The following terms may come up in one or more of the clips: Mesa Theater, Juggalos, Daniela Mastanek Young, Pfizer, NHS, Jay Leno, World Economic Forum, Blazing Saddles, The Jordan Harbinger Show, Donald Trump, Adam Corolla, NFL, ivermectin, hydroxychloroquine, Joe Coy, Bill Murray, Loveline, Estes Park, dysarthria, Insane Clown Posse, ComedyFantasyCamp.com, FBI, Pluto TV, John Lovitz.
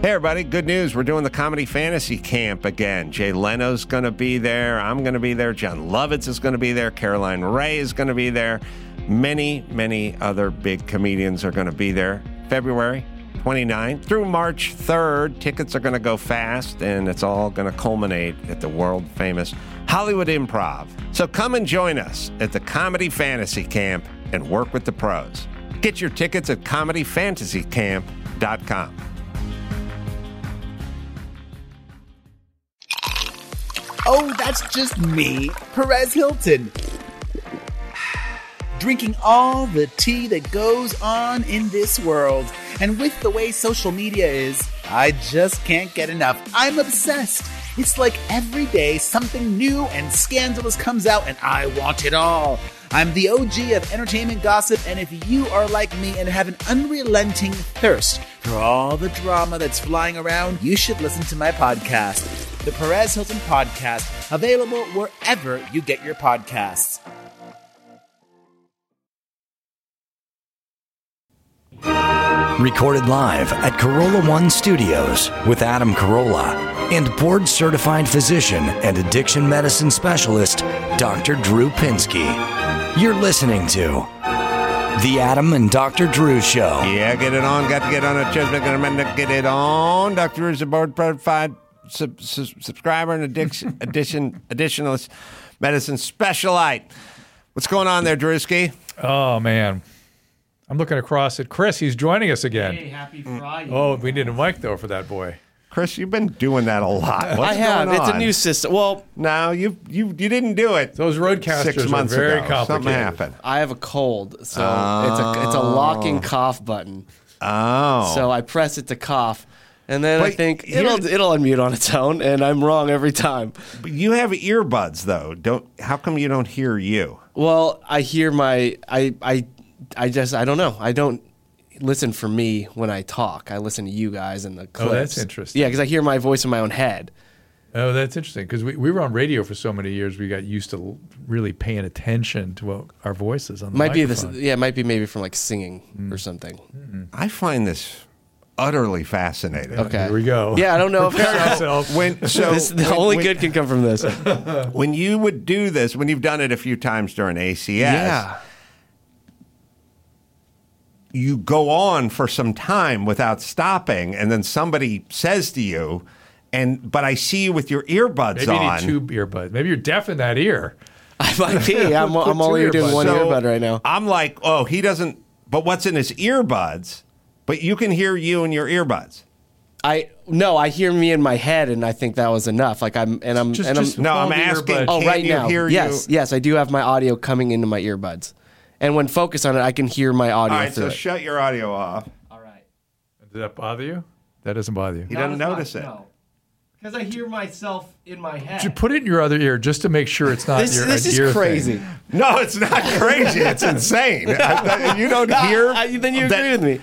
Hey, everybody. Good news. We're doing the Comedy Fantasy Camp again. Jay Leno's going to be there. I'm going to be there. John Lovitz is going to be there. Caroline Ray is going to be there. Many, many other big comedians are going to be there. February 29th through March 3rd. Tickets are going to go fast, and it's all going to culminate at the world-famous Hollywood Improv. So come and join us at the Comedy Fantasy Camp and work with the pros. Get your tickets at ComedyFantasyCamp.com. Oh, that's just me, Perez Hilton. Drinking all the tea that goes on in this world. And with the way social media is, I just can't get enough. I'm obsessed. It's like every day something new and scandalous comes out, and I want it all. I'm the OG of entertainment gossip, and if you are like me and have an unrelenting thirst for all the drama that's flying around, you should listen to my podcast, The Perez Hilton Podcast, available wherever you get your podcasts. Recorded live at Corolla One Studios with Adam Corolla and board-certified physician and addiction medicine specialist, Dr. Drew Pinsky. You're listening to The Adam and Dr. Drew Show. Yeah, get it on. Got to get on a chest. Get it on. Dr. Drew is a board-certified subscriber and additionalist medicine specialite. What's going on there, Drewski? Oh, man. I'm looking across at Chris. He's joining us again. Hey, happy Friday. Oh, we need a mic, though, for that boy. Chris, you've been doing that a lot. I have. It's a new system. Well, no, you didn't do it. Those roadcasters 6 months were very ago. Something happened. I have a cold, so it's a locking cough button. Oh. So I press it to cough. And then but I think it'll unmute on its own, and I'm wrong every time. But you have earbuds, though. How come you don't hear you? Well, I hear my I don't know. I don't listen for me when I talk. I listen to you guys and the clips. Oh, that's interesting. Yeah, because I hear my voice in my own head. Oh, that's interesting, because we were on radio for so many years, we got used to really paying attention to what our voices on the microphone. It might be from like singing or something. Mm-hmm. I find this utterly fascinating. Okay. Here we go. Yeah, I don't know. Good can come from this. When you would do this, when you've done it a few times during ACS, you go on for some time without stopping, and then somebody says to you, but I see you with your earbuds on. Maybe you need two earbuds. Maybe you're deaf in that ear. I might be. I'm only doing one earbud right now. I'm like, oh, he doesn't. But what's in his earbuds? But you can hear you in your earbuds. I hear me in my head, and I think that was enough. Like I'm asking. Oh, right now. Yes, I do have my audio coming into my earbuds, and when focused on it, I can hear my audio. All right, so shut your audio off. All right. Did that bother you? That doesn't bother you. He doesn't notice it. No. Because I hear myself in my head. You put it in your other ear just to make sure it's not your ear. This is crazy. Thing. No, it's not crazy. It's insane. You don't hear. Then you agree with me.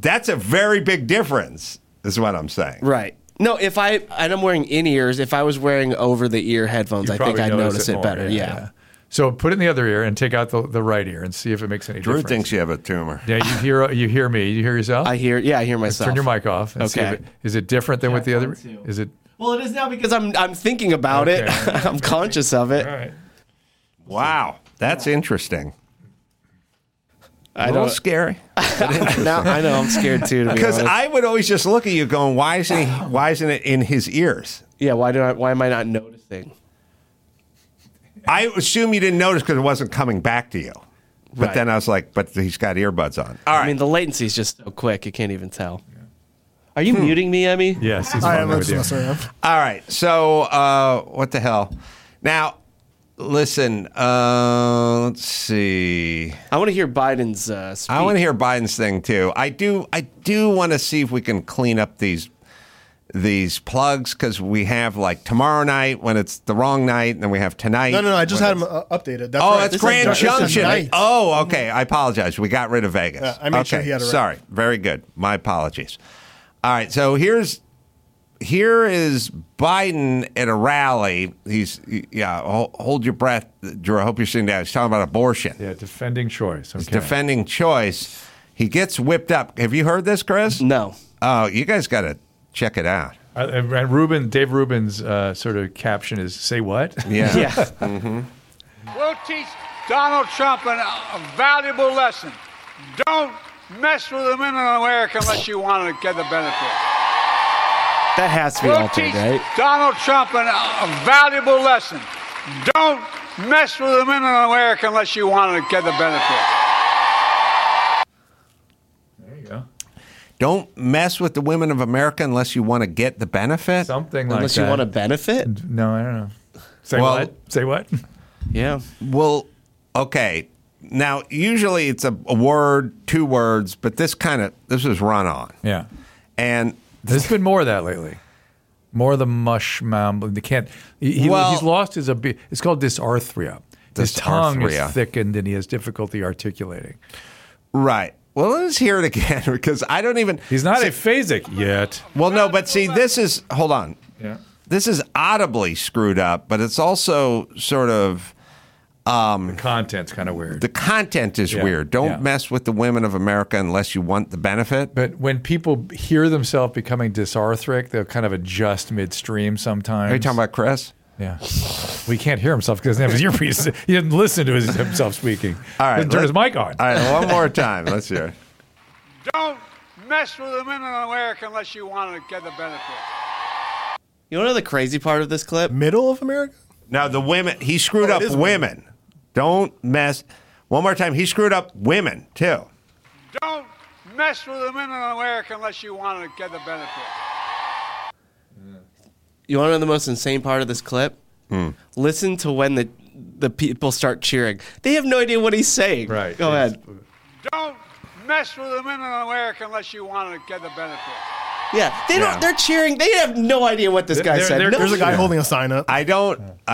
That's a very big difference, is what I'm saying. Right. No, and I'm wearing in-ears. If I was wearing over-the-ear headphones, I think I'd notice it better. Yeah. So put it in the other ear and take out the right ear and see if it makes any difference. Drew thinks you have a tumor. Yeah, you hear me. You hear yourself? I hear myself. Turn your mic off. And see if is it different than with the other? Is it? Well, it is now because I'm thinking about it. I'm conscious of it. All right. Wow, that's interesting. A little scary. Now, I know I'm scared too. Because I would always just look at you, going, "Why isn't it in his ears?" Yeah. Why am I not noticing? I assume you didn't notice because it wasn't coming back to you. But then I was like, "But he's got earbuds on." All right. I mean, the latency is just so quick; you can't even tell. Yeah. Are you muting me, Emmy? Yes, he's fine with you. All right. So what the hell? Now. Listen, let's see. I want to hear Biden's speech. I want to hear Biden's thing too. I do want to see if we can clean up these plugs, because we have like tomorrow night when it's the wrong night, and then we have tonight. No, I just had them updated. That's right. It's this Grand Junction. Oh, okay. I apologize. We got rid of Vegas. I made sure he had it right. Sorry. Very good. My apologies. All right. So here is Biden at a rally. Hold your breath, Drew. I hope you're sitting down. He's talking about abortion. Yeah, defending choice. Okay. He's defending choice. He gets whipped up. Have you heard this, Chris? No. Oh, you guys got to check it out. And Rubin, Dave Rubin's sort of caption is, say what? Yeah. Yeah. Mm-hmm. We'll teach Donald Trump a valuable lesson. Don't mess with the women in America unless you want to get the benefit. That has to be altered, right? Donald Trump a valuable lesson. Don't mess with the women in America unless you want to get the benefit. There you go. Don't mess with the women of America unless you want to get the benefit? Something like unless that. Unless you want to benefit? No, I don't know. Say well, what? Say what? Yeah. Well, okay. Now, usually it's a word, two words, but this was run on. Yeah. And there's been more of that lately. More of the mush mouth. They can't. He's lost his ability. It's called dysarthria. His tongue is thickened and he has difficulty articulating. Right. Well, let's hear it again because I don't even. He's not aphasic yet. Well, no, but see, this is. Hold on. Yeah. This is audibly screwed up, but it's also sort of. The content's kind of weird. The content is weird. Don't mess with the women of America unless you want the benefit. But when people hear themselves becoming dysarthric, they'll kind of adjust midstream sometimes. Are you talking about Chris? Yeah. We can't hear himself because he doesn't have his earpiece. He didn't listen to himself speaking. All right. He didn't turn his mic on. All right. One more time. Let's hear it. Don't mess with the women of America unless you want to get the benefit. You know the crazy part of this clip? Middle of America? No, the women. He screwed up women. Don't mess. One more time. He screwed up women, too. Don't mess with the women in America unless you want to get the benefit. You want to know the most insane part of this clip? Mm. Listen to when the people start cheering. They have no idea what he's saying. Right. Go ahead. Don't mess with the women in America unless you want to get the benefit. Yeah, they're cheering. They have no idea what this guy said. There's a guy holding a sign up. I don't want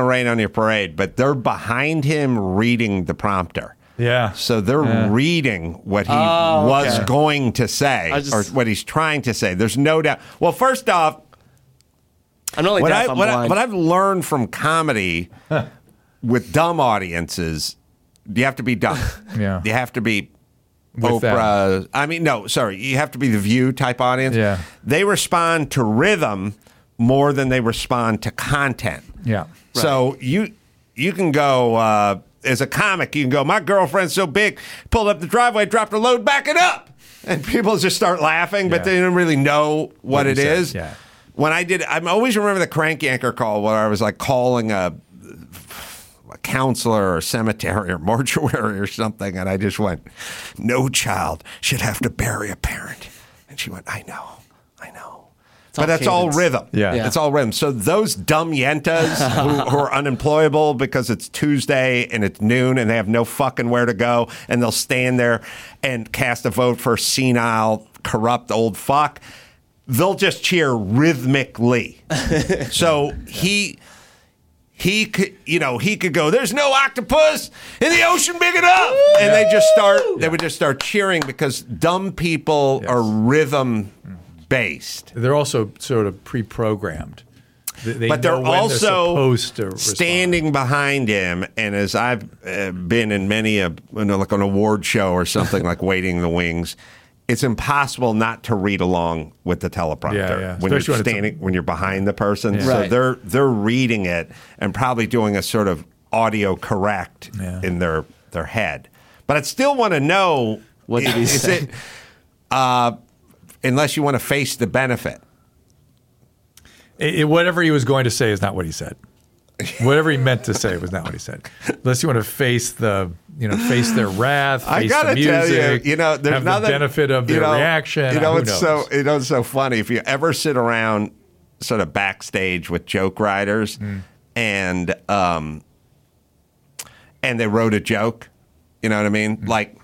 to rain on your parade, but they're behind him reading the prompter. Yeah. So they're reading what he was going to say or what he's trying to say. There's no doubt. Well, first off, I'm not like that. What I've learned from comedy with dumb audiences, you have to be dumb. Yeah. You have to be. With Oprah. That. I mean, no, sorry. You have to be the View type audience. Yeah. They respond to rhythm more than they respond to content. Yeah. Right. So you can go, as a comic, you can go, my girlfriend's so big, pulled up the driveway, dropped her load, back it up. And people just start laughing, but they don't really know what it is. Yeah. When I always remember the crank anchor call where I was like calling a counselor or cemetery or mortuary or something, and I just went, no child should have to bury a parent. And she went, I know. But that's all rhythm. Yeah. It's all rhythm. So those dumb yentas who are unemployable because it's Tuesday and it's noon and they have no fucking where to go, and they'll stand there and cast a vote for senile, corrupt old fuck, they'll just cheer rhythmically. So He could go, there's no octopus in the ocean big enough. And they would just start cheering because dumb people are rhythm based. They're also sort of pre-programmed. But they're also standing behind him. And as I've been in many, like an award show or something like Waiting in the Wings, it's impossible not to read along with the teleprompter when especially you're standing, when you're behind the person. Yeah. So they're reading it and probably doing a sort of audio correct in their head. But I still want to know what did he say? Unless you want to face the benefit, whatever he was going to say is not what he said. Whatever he meant to say was not what he said. Unless you want to face face their wrath, face the music, there's have the benefit of their reaction. It's so funny. If you ever sit around sort of backstage with joke writers and they wrote a joke, you know what I mean? Mm. Like,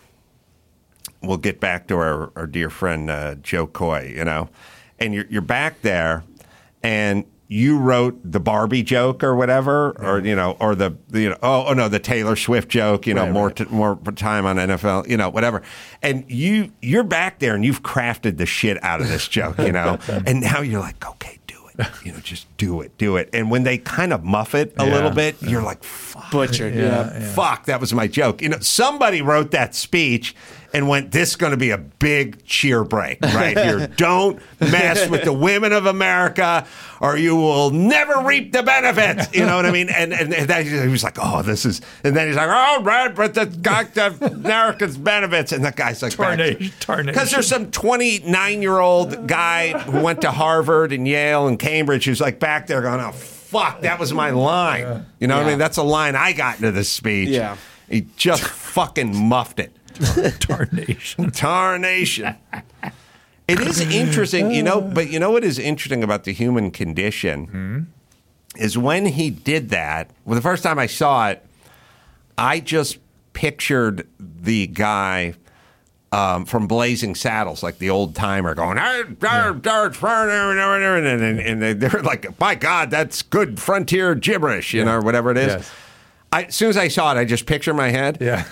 we'll get back to our dear friend Joe Coy, and you're back there and you wrote the Barbie joke or whatever, or the Taylor Swift joke, more time on NFL, whatever. And you're back there and you've crafted the shit out of this joke, and now you're like, okay, do it, just do it. And when they kind of muff it a little bit, you're like, fuck, butchered, fuck, that was my joke. Somebody wrote that speech and went, this is going to be a big cheer break right here. Don't mess with the women of America or you will never reap the benefits. You know what I mean? And that, he was like, oh, this is... And then he's like, all right, but the got America's benefits. And that guy's like... Tarnation. Because there's some 29-year-old guy who went to Harvard and Yale and Cambridge who's like back there going, oh, fuck, that was my line. You know what I mean? That's a line I got into this speech. Yeah. He just fucking muffed it. Tarnation. It is interesting, you know, but you know what is interesting about the human condition is when he did that, well, the first time I saw it, I just pictured the guy from Blazing Saddles, like the old timer, going, and they're like, by God, that's good frontier gibberish, you know, or whatever it is. Yes. As soon as I saw it, I just pictured my head. Yeah.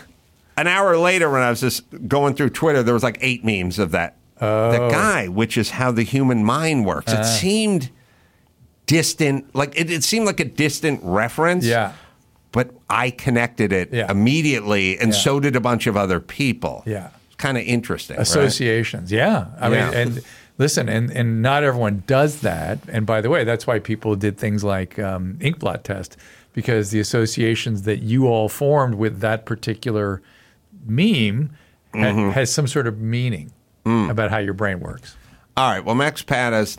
An hour later, when I was just going through Twitter, there was like 8 memes of that. Oh. The guy, which is how the human mind works. It seemed distant, like it seemed like a distant reference. Yeah. But I connected it immediately, and so did a bunch of other people. Yeah. It's kind of interesting. Associations. Right? Yeah. I mean, and listen, and not everyone does that. And by the way, that's why people did things like ink blot test, because the associations that you all formed with that particular meme has some sort of meaning about how your brain works. All right. Well, Max Pata's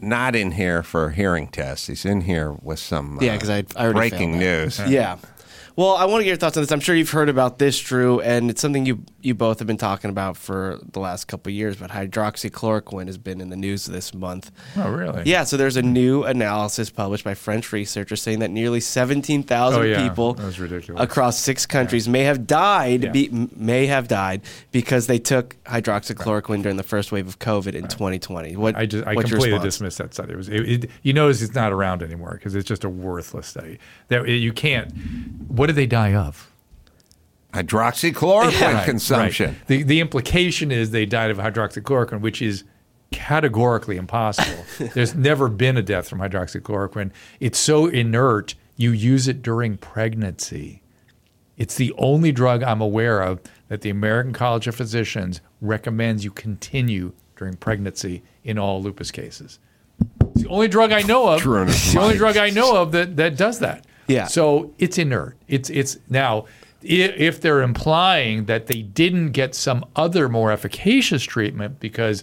not in here for a hearing test. He's in here with some I breaking news. Yeah. Well, I want to get your thoughts on this. I'm sure you've heard about this, Drew, and it's something you both have been talking about for the last couple of years, but hydroxychloroquine has been in the news this month. Oh, really? Yeah, so there's a new analysis published by French researchers saying that nearly 17,000 people across 6 countries may have died because they took hydroxychloroquine during the first wave of COVID in 2020. I completely dismissed that study. You notice it's not around anymore because it's just a worthless study. You can't... What did they die of? Hydroxychloroquine consumption. Right. The implication is they died of hydroxychloroquine, which is categorically impossible. There's never been a death from hydroxychloroquine. It's so inert, you use it during pregnancy. It's the only drug I'm aware of that the American College of Physicians recommends you continue during pregnancy in all lupus cases. It's the only drug I know of. The only drug I know of that does that. Yeah. So it's inert. It's now, if they're implying that they didn't get some other more efficacious treatment, because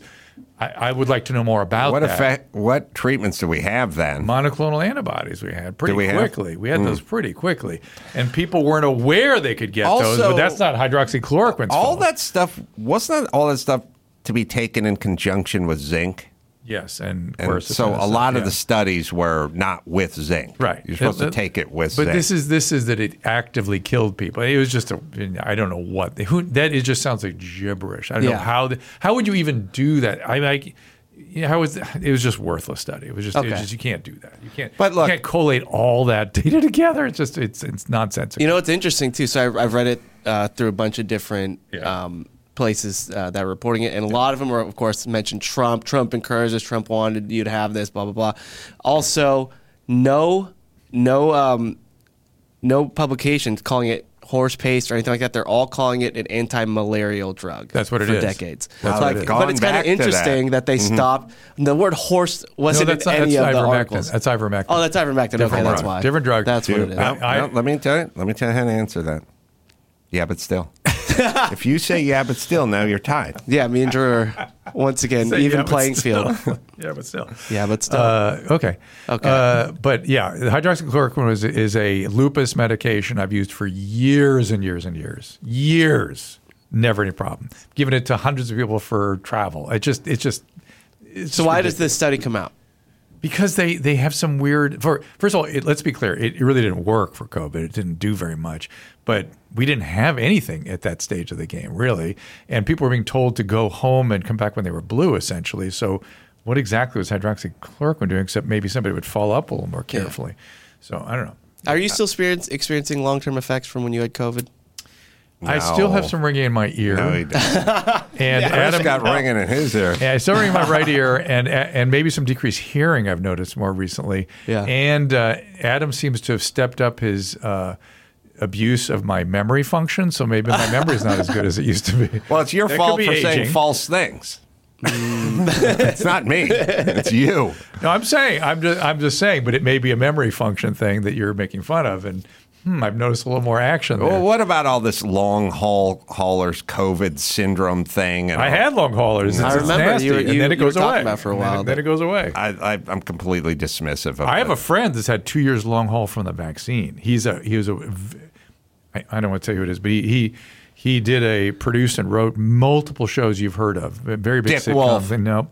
I would like to know more about that. What treatments do we have then? Monoclonal antibodies we had pretty quickly. And people weren't aware they could get those, but that's not hydroxychloroquine's fault. Wasn't all that stuff to be taken in conjunction with zinc? Yes, and so a lot of the studies were not with zinc. Right, you're supposed to take it with zinc. But this is that it actively killed people. It was just I don't know what that it just sounds like gibberish. I don't know how would you even do that? It was just worthless study. It was just you can't do that. You can't collate all that data together. It's just it's nonsensical. You know, it's interesting too. So I've read it through a bunch of different. Places that are reporting it, and a lot of them are, of course, mentioned Trump. Trump encouraged this. Trump wanted you to have this. Blah blah blah. Also, no publications calling it horse paste or anything like that. They're all calling it an anti-malarial drug. That's what it is. For decades. That's what it is. But it's kind of interesting that they stopped. The word horse wasn't in any of the articles. That's ivermectin. Oh, that's ivermectin. Okay, that's why. Different drug. That's what it is. Let me tell you how to answer that. Yeah, but still. If you say yeah, but still, now you're tied. Yeah, me and Drew are, once again, playing field. Yeah, but still. Yeah, but still. Okay. But yeah, hydroxychloroquine is a lupus medication I've used for years and years and years. Years. Never any problem. Given it to hundreds of people for travel. So why ridiculous. Does this study come out? Because they have some weird – first of all, let's be clear. It really didn't work for COVID. It didn't do very much. But we didn't have anything at that stage of the game, really. And people were being told to go home and come back when they were blue, essentially. So what exactly was hydroxychloroquine doing, except maybe somebody would follow up a little more carefully. Yeah. So I don't know. Are you still experiencing long-term effects from when you had COVID? No. I still have some ringing in my ear. No, he doesn't. And Adam got ringing in his ear. Yeah, I still ringing in my right ear, and maybe some decreased hearing I've noticed more recently. Yeah. And Adam seems to have stepped up his abuse of my memory function, so maybe my memory is not as good as it used to be. Well, it's your fault for saying false things. It's not me. It's you. No, I'm just saying, but it may be a memory function thing that you're making fun of, and I've noticed a little more action there. Well, what about all this long haul haulers COVID syndrome thing? And I had long haulers. I remember you were talking about for a while. Then it goes away. I'm completely dismissive of it. I have a friend that's had 2 years long haul from the vaccine. I don't want to tell you who it is, but he did produced and wrote multiple shows you've heard of. Very big Dick Wolf. No.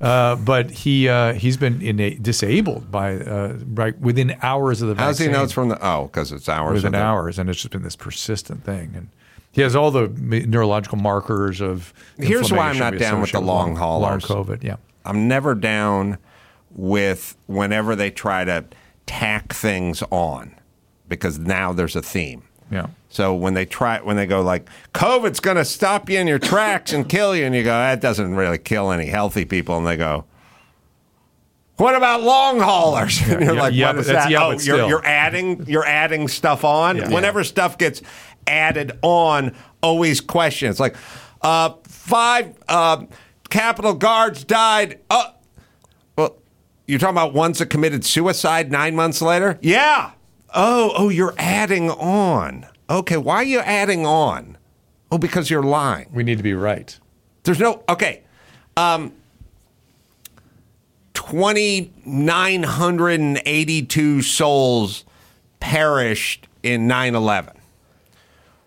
But he's been disabled by right within hours of the vaccine. How's he know it's from the... Oh, because it's hours. Within hours, and it's just been this persistent thing. And he has all the neurological markers of... Here's why I'm not down with the long haulers. Long COVID, yeah. I'm never down with whenever they try to tack things on, because now there's a theme. Yeah. So when they go like, COVID's going to stop you in your tracks and kill you, and you go, that doesn't really kill any healthy people, and they go, what about long haulers? And you're like, what was that? Yeah, oh, you're adding stuff on. Yeah. Whenever stuff gets added on, always question. It's like, five Capitol guards died. Well, you're talking about ones that committed suicide 9 months later? Yeah. Oh, you're adding on. Okay, why are you adding on? Oh, because you're lying. We need to be right. There's no... Okay. 2,982 souls perished in 9/11.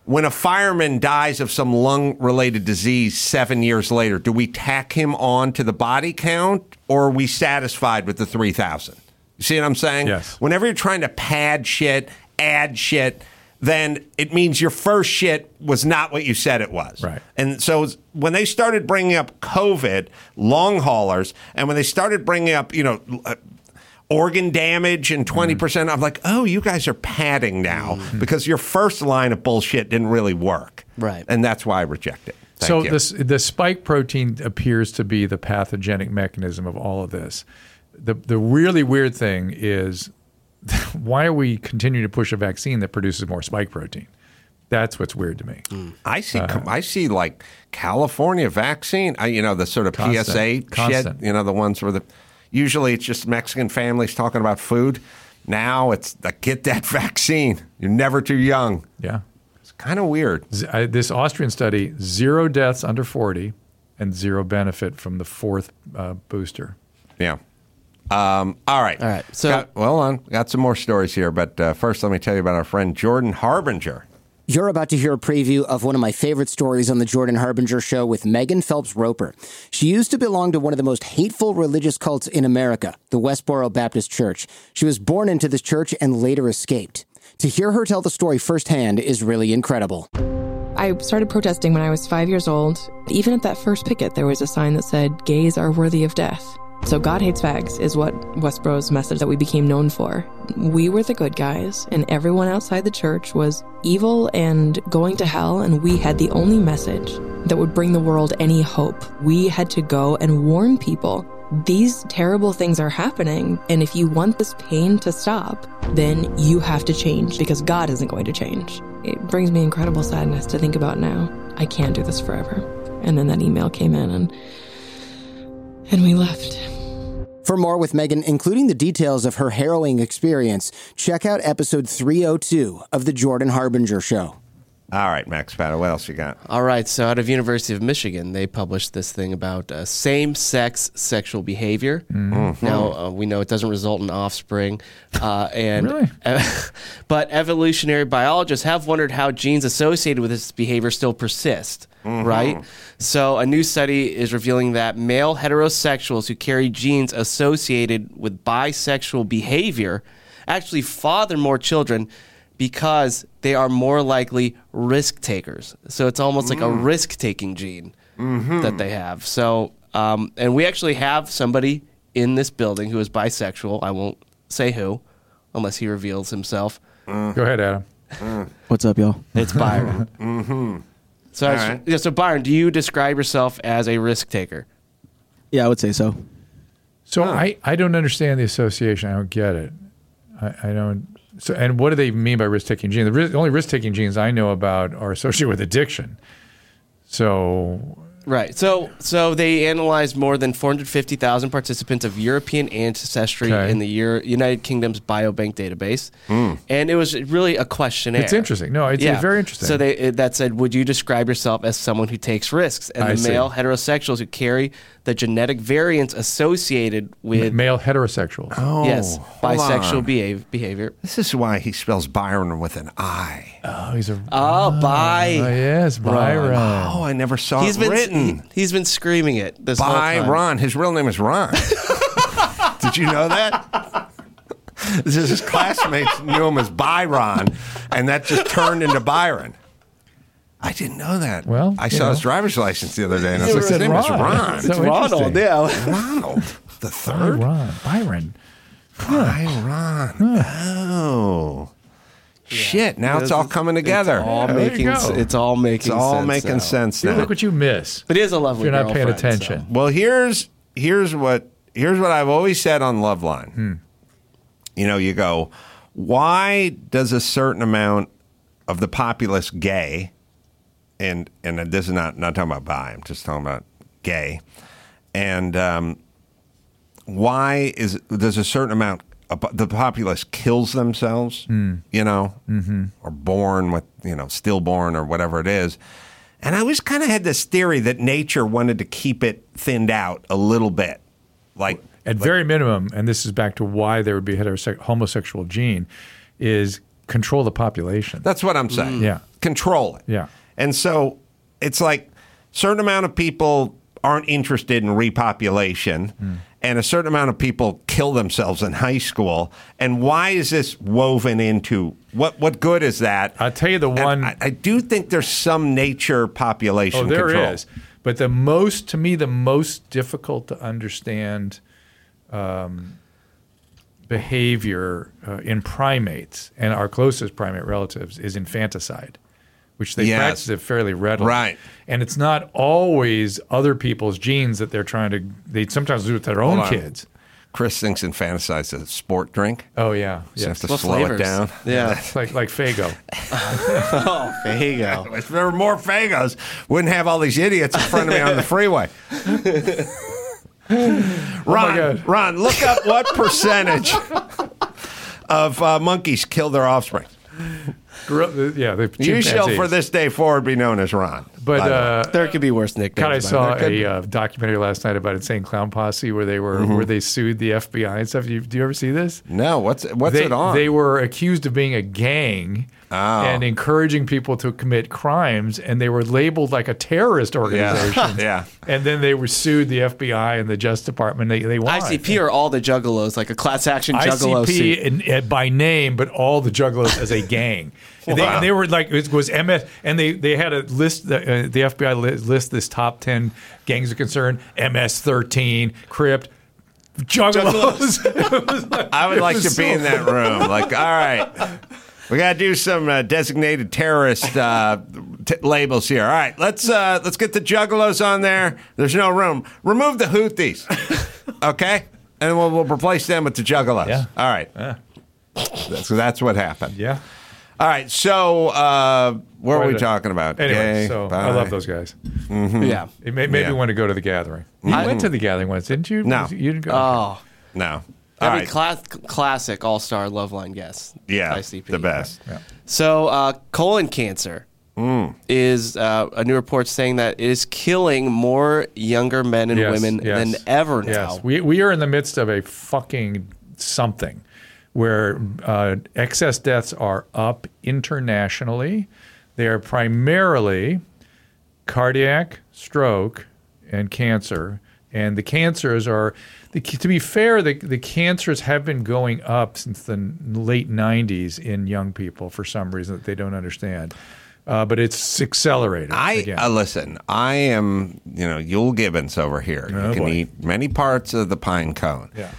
When a fireman dies of some lung-related disease 7 years later, do we tack him on to the body count, or are we satisfied with the 3,000? You see what I'm saying? Yes. Whenever you're trying to pad shit, add shit, then it means your first shit was not what you said it was. Right. And so when they started bringing up COVID, long haulers, and when they started bringing up, organ damage and 20%, I'm like, oh, you guys are padding now because your first line of bullshit didn't really work. Right. And that's why I reject it. Thank you. The spike protein appears to be the pathogenic mechanism of all of this. The really weird thing is, why are we continuing to push a vaccine that produces more spike protein? That's what's weird to me. I see like California vaccine, the sort of constant PSA shit, the ones where usually it's just Mexican families talking about food. Now it's get that vaccine. You're never too young. Yeah. It's kind of weird. This Austrian study, 0 deaths under 40 and 0 benefit from the fourth booster. Yeah. All right. So, got some more stories here, but first let me tell you about our friend Jordan Harbinger. You're about to hear a preview of one of my favorite stories on The Jordan Harbinger Show with Megan Phelps Roper. She used to belong to one of the most hateful religious cults in America, the Westboro Baptist Church. She was born into this church and later escaped. To hear her tell the story firsthand is really incredible. I started protesting when I was 5 years old. Even at that first picket, there was a sign that said, "Gays are worthy of death." So God hates fags is what Westboro's message that we became known for. We were the good guys, and everyone outside the church was evil and going to hell, and we had the only message that would bring the world any hope. We had to go and warn people, these terrible things are happening, and if you want this pain to stop, then you have to change, because God isn't going to change. It brings me incredible sadness to think about now. I can't do this forever. And then that email came in, and we left. For more with Megan, including the details of her harrowing experience, check out episode 302 of The Jordan Harbinger Show. All right, Max Pato, what else you got? All right, so out of University of Michigan, they published this thing about same-sex sexual behavior. Mm-hmm. Now, we know it doesn't result in offspring. Really? But evolutionary biologists have wondered how genes associated with this behavior still persist. Mm-hmm. Right? So a new study is revealing that male heterosexuals who carry genes associated with bisexual behavior actually father more children because they are more likely risk takers. So it's almost like a risk-taking gene that they have. So, and we actually have somebody in this building who is bisexual. I won't say who, unless he reveals himself. Go ahead, Adam. What's up, y'all? It's Byron. So, right. So Byron, do you describe yourself as a risk taker? Yeah, I would say so. So I don't understand the association. I don't get it. I don't. So, and what do they mean by risk-taking genes? The only risk-taking genes I know about are associated with addiction. So... Right. So they analyzed more than 450,000 participants of European ancestry in the United Kingdom's biobank database. Mm. And it was really a questionnaire. It's interesting. No, it's very interesting. So that said, would you describe yourself as someone who takes risks? And male heterosexuals who carry the genetic variants associated with... Male heterosexuals. Oh, yes. Bisexual behavior. This is why he spells Byron with an I. Oh, he's a... Oh, bi. Oh, yes, Byron. Oh, I never saw it written. He's been screaming it this whole time. Ron. His real name is Ron. Did you know that? His classmates knew him as Byron, and that just turned into Byron. I didn't know that. Well, I saw his driver's license the other day, and I was like, his name is Ron. It's Ronald, Ronald the third? Byron. Byron. Oh. Yeah. Shit! Now it's all coming together. It's all making sense now. Look what you miss. It is a lovely girlfriend. You're not paying attention. So. Well, here's what I've always said on Loveline. Hmm. You know, you go, why does a certain amount of the populace gay, and this is not talking about bi. I'm just talking about gay, and why there's a certain amount. The populace kills themselves, or born with, stillborn or whatever it is. And I always kind of had this theory that nature wanted to keep it thinned out a little bit. Very minimum, and this is back to why there would be a homosexual gene, is control the population. That's what I'm saying. Mm. Yeah. Control it. Yeah. And so it's like certain amount of people aren't interested in repopulation, and a certain amount of people kill themselves in high school. And why is this woven into what good is that? I'll tell you the one. I do think there's some nature population control. Oh, there is. But to me, the most difficult to understand behavior in primates and our closest primate relatives is infanticide, which they practice it fairly readily. Right. And it's not always other people's genes that they're trying to – they sometimes do it with their own kids. Chris thinks infanticide is a sport drink. Oh, yeah. So you have to slow it down. Yeah. It's like Faygo. Oh, Faygo. If there were more Faygos, wouldn't have all these idiots in front of me on the freeway. Ron, look up what percentage of monkeys kill their offspring. You shall for this day forward be known as Ron. But there could be worse nicknames. God, I saw a documentary last night about Insane Clown Posse where they were where they sued the FBI and stuff. Do you ever see this? No. What's it on? They were accused of being a gang and encouraging people to commit crimes, and they were labeled like a terrorist organization. Yeah. And then they were sued the FBI and the Justice Department. They won. ICP or all the Juggalos, like a class action Juggalo suit. ICP by name, but all the Juggalos as a gang. Wow. And they were like, it was MS, and they had a list, the FBI list this top 10 gangs of concern, MS-13, Crypt, Juggalos. I would like to be in that room. Like, all right, we got to do some designated terrorist labels here. All right, let's get the Juggalos on there. There's no room. Remove the Houthis, okay? And we'll replace them with the Juggalos. Yeah. All right. Yeah. That's what happened. Yeah. All right, so what were we talking about? Anyway, I love those guys. Mm-hmm. Yeah. It made me want to go to the gathering. You went to the gathering once, didn't you? No. You didn't go? Oh. No. Every classic all-star Loveline guest. Yeah, ICP, the best. Yeah. So colon cancer is a new report saying that it is killing more younger men and women than ever now. Yes. We are in the midst of a fucking something, where excess deaths are up internationally. They are primarily cardiac, stroke, and cancer. And the cancers are, to be fair, the cancers have been going up since the late 90s in young people for some reason that they don't understand. But it's accelerated. Listen, I am, Yule Gibbons over here. Oh, you can eat many parts of the pine cone. Yeah.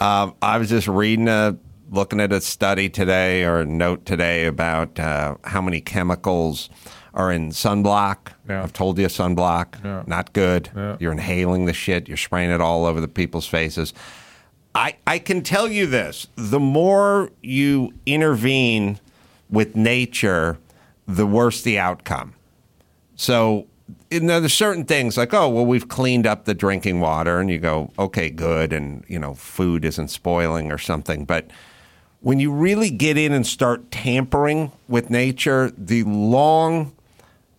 I was just looking at a study today or a note today about how many chemicals are in sunblock. Yeah. I've told you sunblock, not good. Yeah. You're inhaling the shit. You're spraying it all over the people's faces. I can tell you this. The more you intervene with nature, the worse the outcome. So there's certain things like, oh, well, we've cleaned up the drinking water, and you go, okay, good, and, you know, food isn't spoiling or something. But when you really get in and start tampering with nature, the long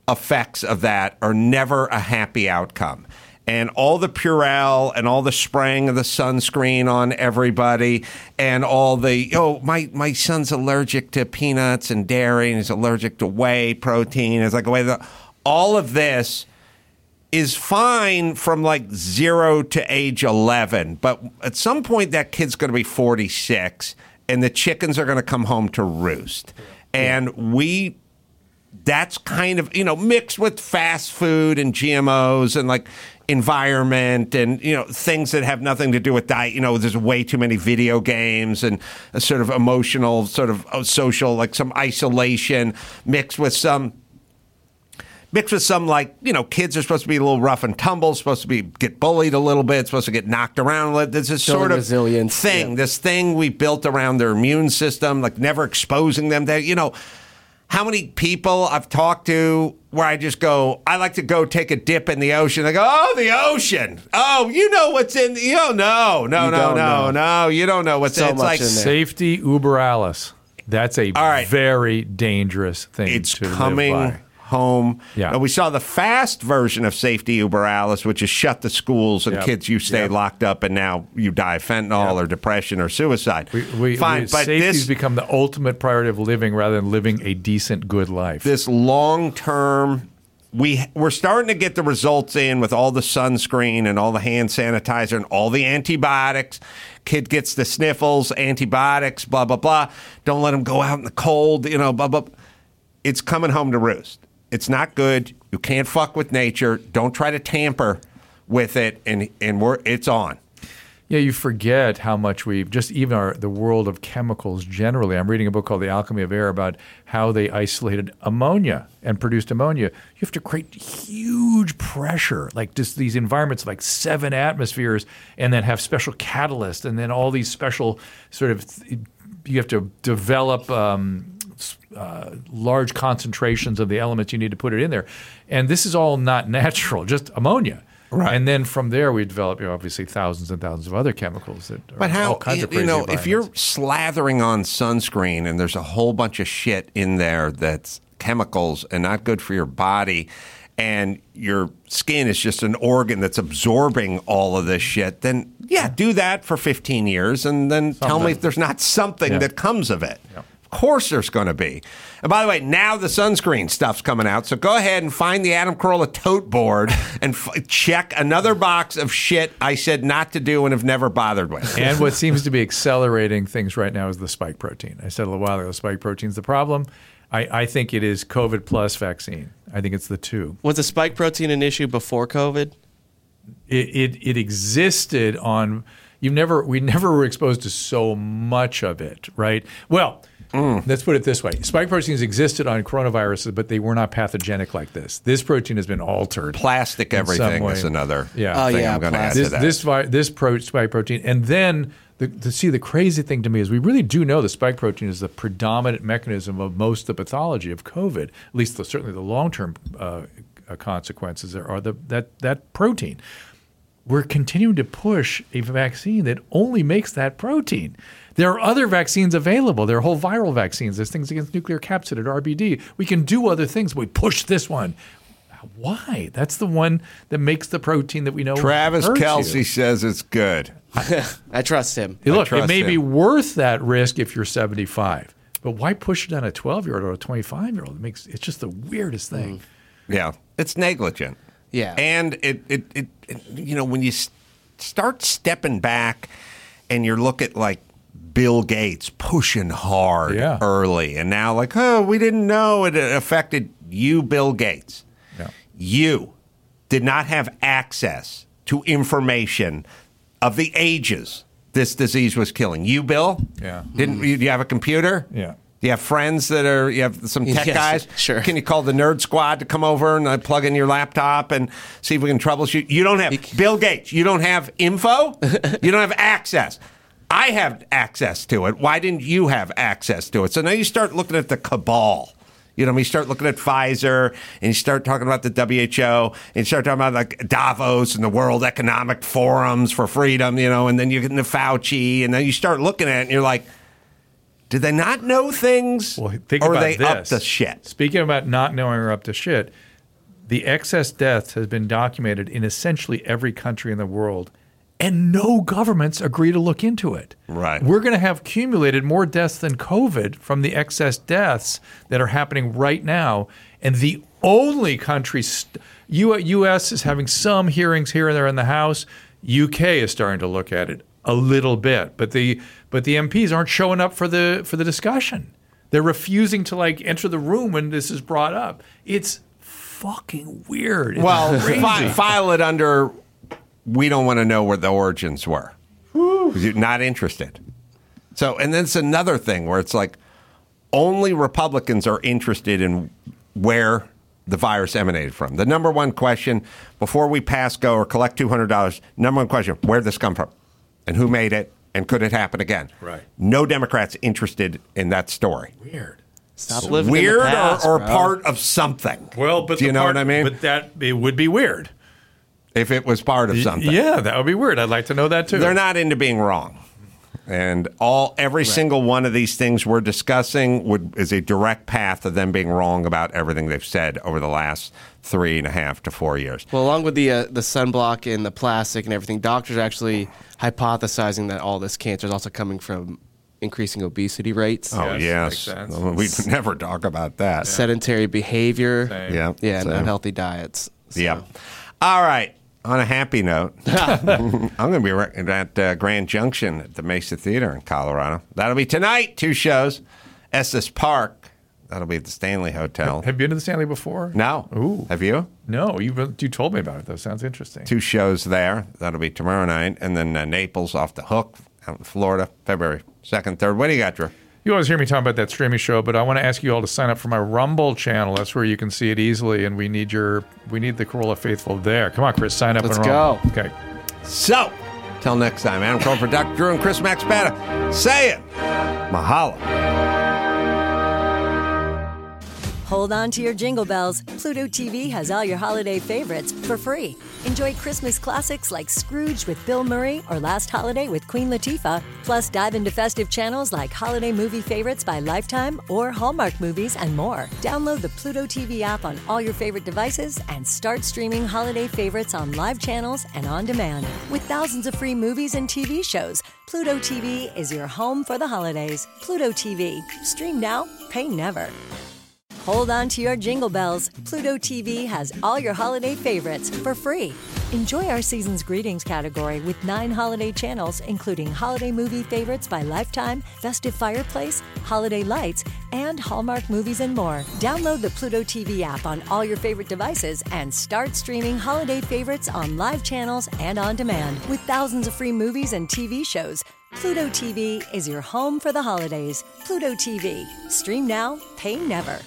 effects of that are never a happy outcome. And all the Purell and all the spraying of the sunscreen on everybody and all the, oh, my son's allergic to peanuts and dairy and he's allergic to whey protein. It's like all of this is fine from like 0 to age 11. But at some point that kid's going to be 46 and the chickens are going to come home to roost. And that's kind of, you know, mixed with fast food and GMOs and like environment and, you know, things that have nothing to do with diet. You know, there's way too many video games and a sort of emotional, sort of social, like some isolation mixed with some like, you know, kids are supposed to be a little rough and tumble, supposed to be get bullied a little bit, supposed to get knocked around. There's this sort of resilience thing, this thing we built around their immune system, like never exposing them to, you know. How many people I've talked to where I just go, I like to go take a dip in the ocean. They go, oh, the ocean. Oh, you know what's in the, oh, no, you don't know what's in there. It's like safety uber alles. That's a very dangerous thing to live by. It's coming home. Yeah. We saw the fast version of safety uber alles, which is shut the schools and kids, you stay locked up and now you die of fentanyl or depression or suicide. But safety's become the ultimate priority of living rather than living a decent, good life. This long-term, we're starting to get the results in with all the sunscreen and all the hand sanitizer and all the antibiotics. Kid gets the sniffles, antibiotics, blah, blah, blah. Don't let him go out in the cold, you know, blah, blah. It's coming home to roost. It's not good. You can't fuck with nature. Don't try to tamper with it, and it's on. Yeah, you forget how much we've just even the world of chemicals generally. I'm reading a book called The Alchemy of Air about how they isolated ammonia and produced ammonia. You have to create huge pressure, like just these environments, like 7 atmospheres, and then have special catalysts, and then all these special sort of you have to develop large concentrations of the elements you need to put it in there. And this is all not natural, just ammonia. Right. And then from there we develop, you know, obviously thousands and thousands of other chemicals that are all kinds of crazy. You know, if you're slathering on sunscreen and there's a whole bunch of shit in there that's chemicals and not good for your body and your skin is just an organ that's absorbing all of this shit, then do that for 15 years and then tell me if there's not something that comes of it. Yeah. Course there's going to be. And by the way, now the sunscreen stuff's coming out, so go ahead and find the Adam Corolla tote board and check another box of shit I said not to do and have never bothered with. And what seems to be accelerating things right now is the spike protein. I said a little while ago, the spike protein's the problem. I think it is COVID plus vaccine. I think it's the two. Was the spike protein an issue before COVID? It existed on... We never were exposed to so much of it, right? Well, let's put it this way. Spike proteins existed on coronaviruses, but they were not pathogenic like this. This protein has been altered. Plastic everything is another thing I'm going to add to that. This spike protein. And then, the crazy thing to me is we really do know the spike protein is the predominant mechanism of most of the pathology of COVID, at least certainly the long-term consequences are that protein. We're continuing to push a vaccine that only makes that protein. There are other vaccines available. There are whole viral vaccines. There's things against nuclear capsid at RBD. We can do other things, but we push this one. Why? That's the one that makes the protein that we know. Travis Kelce says it's good. I trust him. It may be worth that risk if you're 75. But why push it on a 12-year-old or a 25-year-old? It's just the weirdest thing. Yeah. It's negligent. Yeah. And it you know, when you start stepping back and you look at like Bill Gates pushing hard early and now like, oh, we didn't know it affected you, Bill Gates. Yeah. You did not have access to information of the ages this disease was killing. You, Bill? Yeah. Do you have a computer? Yeah. Do you have friends you have some tech guys? Sure. Can you call the nerd squad to come over and plug in your laptop and see if we can troubleshoot? You don't have, Bill Gates, you don't have info? You don't have access. I have access to it. Why didn't you have access to it? So now you start looking at the cabal. You know, we start looking at Pfizer, and you start talking about the WHO, and you start talking about like Davos and the World Economic Forums for freedom, you know, and then you're getting the Fauci, and then you start looking at it, and you're like, did they not know things, or are they up to shit? Speaking about not knowing or up to shit, the excess deaths has been documented in essentially every country in the world, and no governments agree to look into it. Right. We're going to have accumulated more deaths than COVID from the excess deaths that are happening right now. And the only country, U.S. is having some hearings here and there in the House. U.K. is starting to look at it a little bit. But the MPs aren't showing up for the discussion. They're refusing to, like, enter the room when this is brought up. It's fucking weird. It's crazy. File it under... We don't want to know where the origins were. You're not interested. So, and then it's another thing where it's like only Republicans are interested in where the virus emanated from. The number one question before we pass go or collect $200, number one question, where'd this come from? And who made it? And could it happen again? Right. No Democrats interested in that story. Weird. Stop living in the past, or part of something. Well, but do you know what I mean? But that it would be weird. If it was part of something. Yeah, that would be weird. I'd like to know that, too. They're not into being wrong. And every single one of these things we're discussing is a direct path to them being wrong about everything they've said over the last 3.5 to 4 years. Well, along with the sunblock and the plastic and everything, doctors are actually hypothesizing that all this cancer is also coming from increasing obesity rates. Oh, yes. We never talk about that. Sedentary behavior. Same. Yeah. Yeah, and unhealthy diets. So. Yeah. All right. On a happy note, I'm going to be at Grand Junction at the Mesa Theater in Colorado. That'll be tonight, 2 shows. Estes Park, that'll be at the Stanley Hotel. Have you been to the Stanley before? No. Ooh. Have you? No. You told me about it, though. Sounds interesting. 2 shows there. That'll be tomorrow night. And then Naples, Off the Hook, out in Florida, February 2nd, 3rd. What do you got, Drew? You always hear me talking about that streaming show, but I want to ask you all to sign up for my Rumble channel. That's where you can see it easily, and we need the Corolla faithful there. Come on, Chris, sign up. Let's and go. Rumble. Okay. So, till next time, Adam Corolla for Dr. Drew and Chris Maxbata. Say it. Mahalo. Hold on to your jingle bells. Pluto TV has all your holiday favorites for free. Enjoy Christmas classics like Scrooge with Bill Murray or Last Holiday with Queen Latifah. Plus, dive into festive channels like Holiday Movie Favorites by Lifetime or Hallmark Movies and more. Download the Pluto TV app on all your favorite devices and start streaming holiday favorites on live channels and on demand. With thousands of free movies and TV shows, Pluto TV is your home for the holidays. Pluto TV. Stream now, pay never. Hold on to your jingle bells. Pluto TV has all your holiday favorites for free. Enjoy our season's greetings category with 9 holiday channels, including Holiday Movie Favorites by Lifetime, Festive Fireplace, Holiday Lights, and Hallmark Movies and more. Download the Pluto TV app on all your favorite devices and start streaming holiday favorites on live channels and on demand. With thousands of free movies and TV shows, Pluto TV is your home for the holidays. Pluto TV. Stream now, pay never.